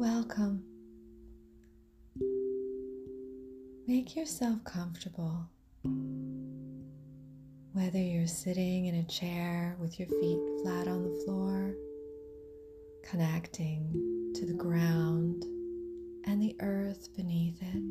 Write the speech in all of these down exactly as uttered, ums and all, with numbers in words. Welcome. Make yourself comfortable. Whether you're sitting in a chair with your feet flat on the floor, connecting to the ground and the earth beneath it,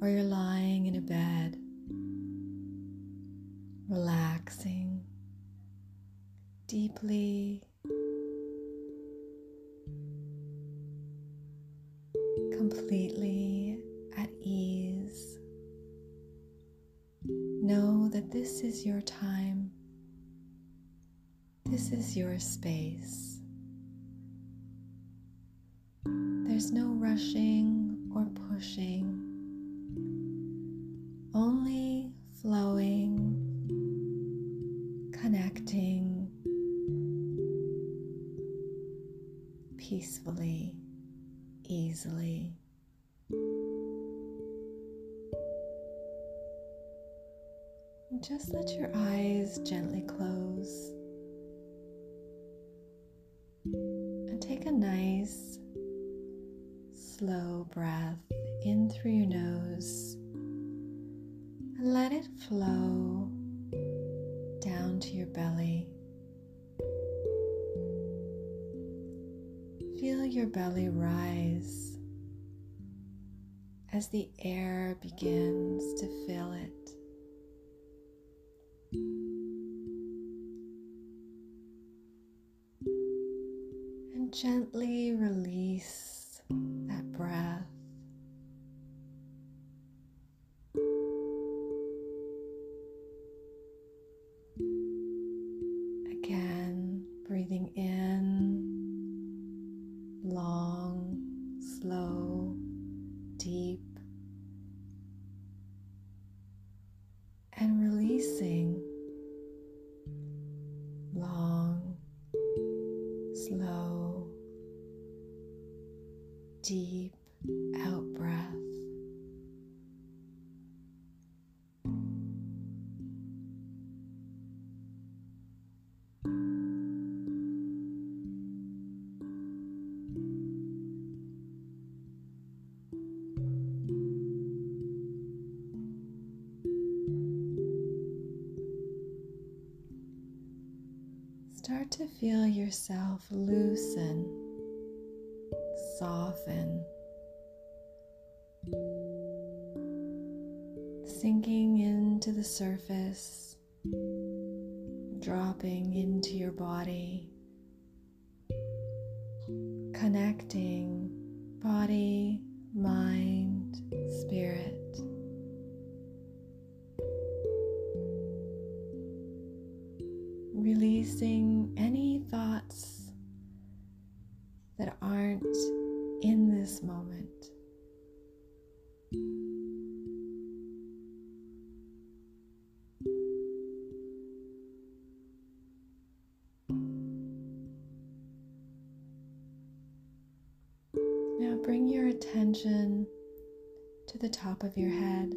or you're lying in a bed, relaxing deeply, completely at ease. Know that this is your time. This is your space. There's no rushing or pushing, only flowing, connecting peacefully, easily. Just let your eyes gently close and take a nice, slow breath in through your nose and let it flow down to your belly. Feel your belly rise as the air begins to fill it. And gently release that breath. Again, breathing in, long, slow, deep, and releasing, long, slow, deep out breath. Start to feel yourself loosen, soften, sinking into the surface, dropping into your body, connecting body, mind, spirit. Releasing any thoughts that aren't in this moment. Now bring your attention to the top of your head.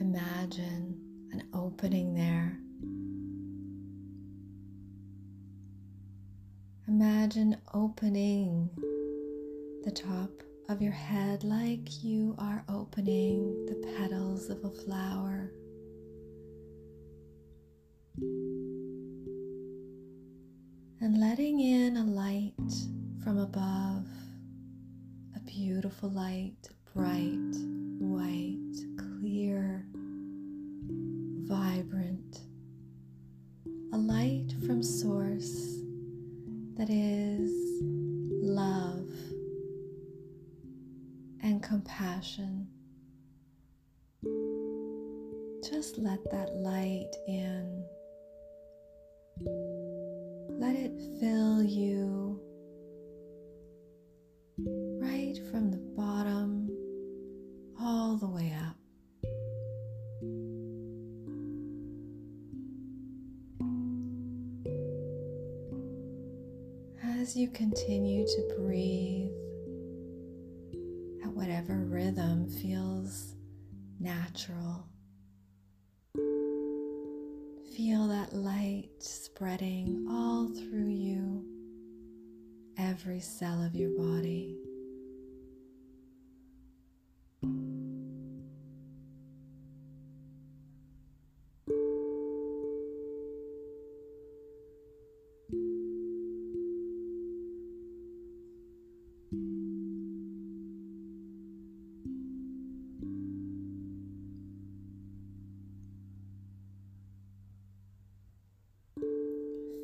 Imagine an opening there. Imagine opening the top of your head like you are opening the petals of a flower. And letting in a light from above, a beautiful light, bright, white, clear, vibrant, a light from source that is love and compassion. Just let that light in. Let it fill you right from the bottom all the way up. As you continue to breathe at whatever rhythm feels natural, feel that light spreading all through you. every cell of your body.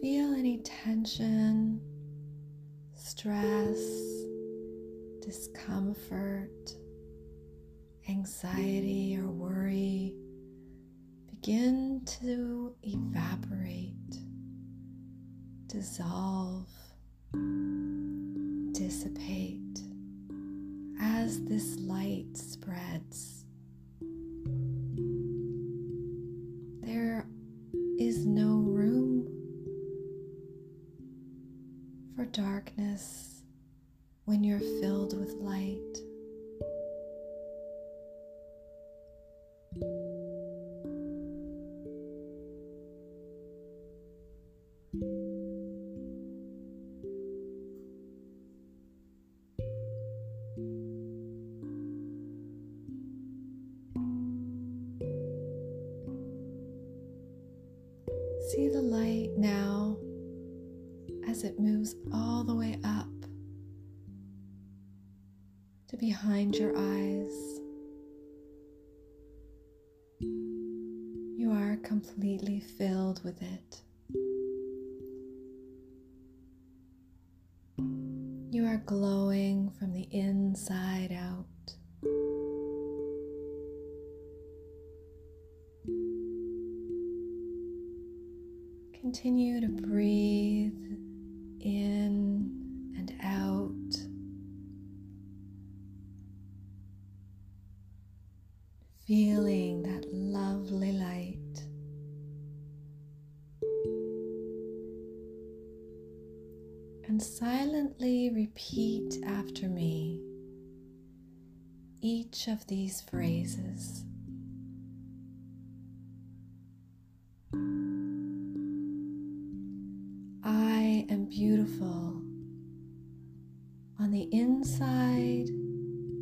Feel any tension, stress, discomfort, anxiety, or worry begin to evaporate, dissolve, dissipate as this light spreads. There is no room for darkness when you're filled with light. See the light now as it moves all the way up to behind your eyes. You are completely filled with it. You are glowing from the inside out. Continue to breathe in and out, feeling that lovely light. And silently repeat after me each of these phrases. I am beautiful on the inside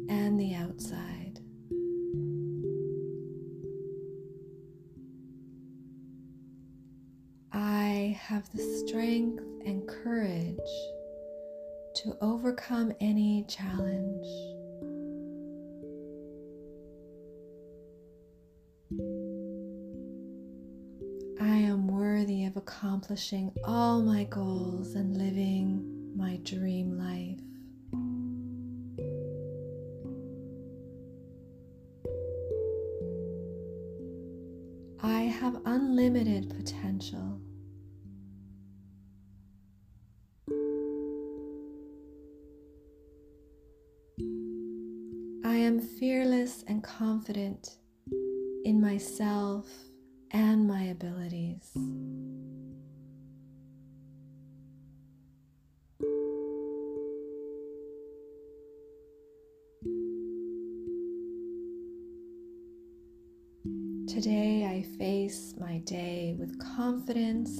and the outside. I have the strength and courage to overcome any challenge. Of accomplishing all my goals and living my dream life. I have unlimited potential. I am fearless and confident in myself and my abilities. Today I face my day with confidence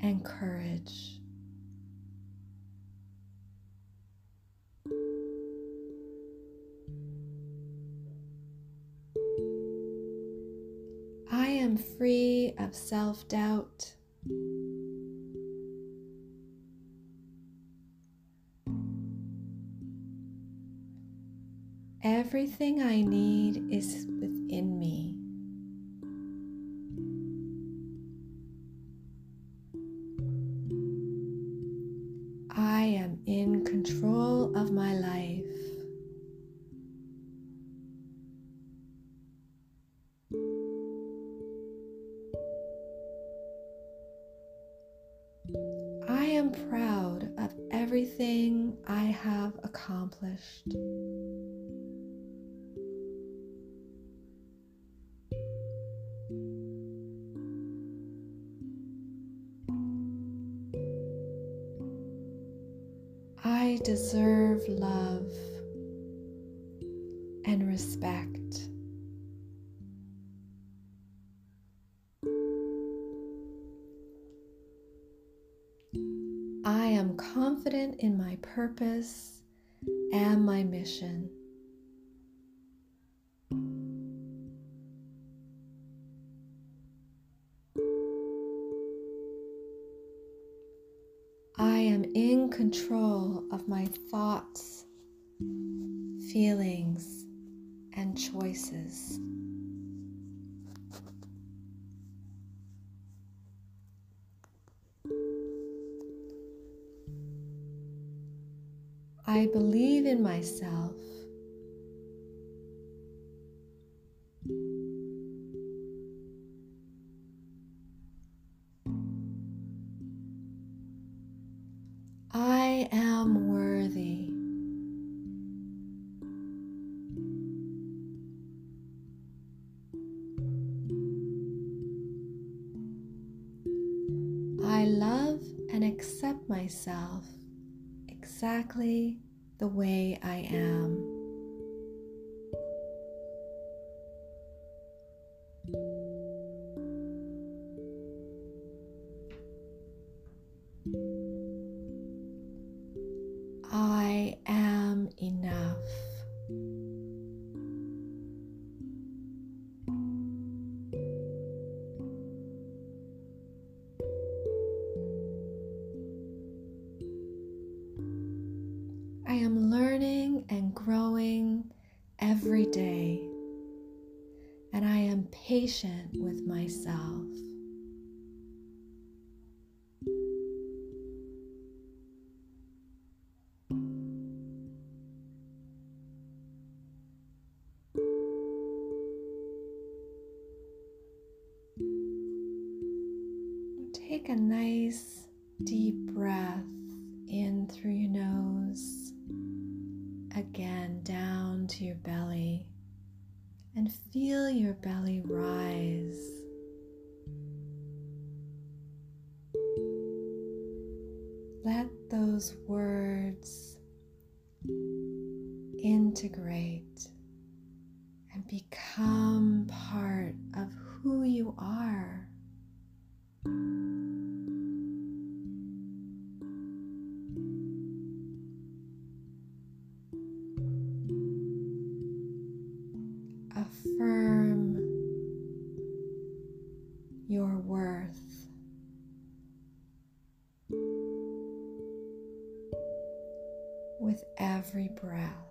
and courage. I am free of self-doubt. Everything I need is within me. I am in control of my life. I am proud of everything I have accomplished. I deserve love and respect. I am am confident in my purpose and my mission. I am in control of my thoughts, feelings, and choices. I believe in myself. I am worthy. I love and accept myself exactly the way I am. I am enough. I am learning and growing every day, and I am patient with myself. Take a nice deep breath in through your nose, again down to your belly, and feel your belly rise. Let those words integrate and become part of who you are. Affirm your worth. With every breath,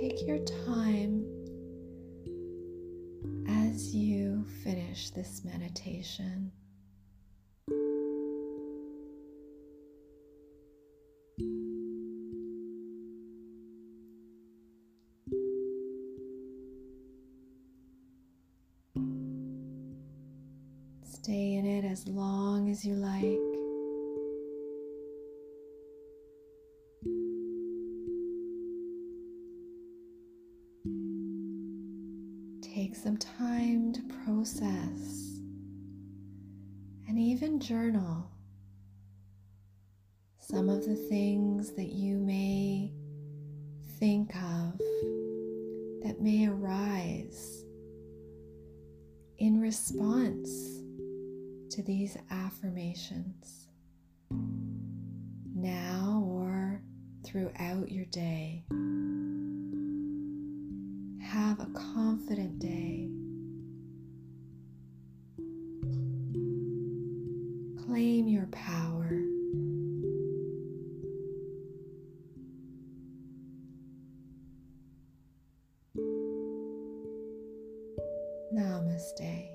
take your time as you finish this meditation. Stay in it as long as you like. Take some time to process and even journal some of the things that you may think of that may arise in response to these affirmations now or throughout your day. Have a confident day. Claim your power. Namaste.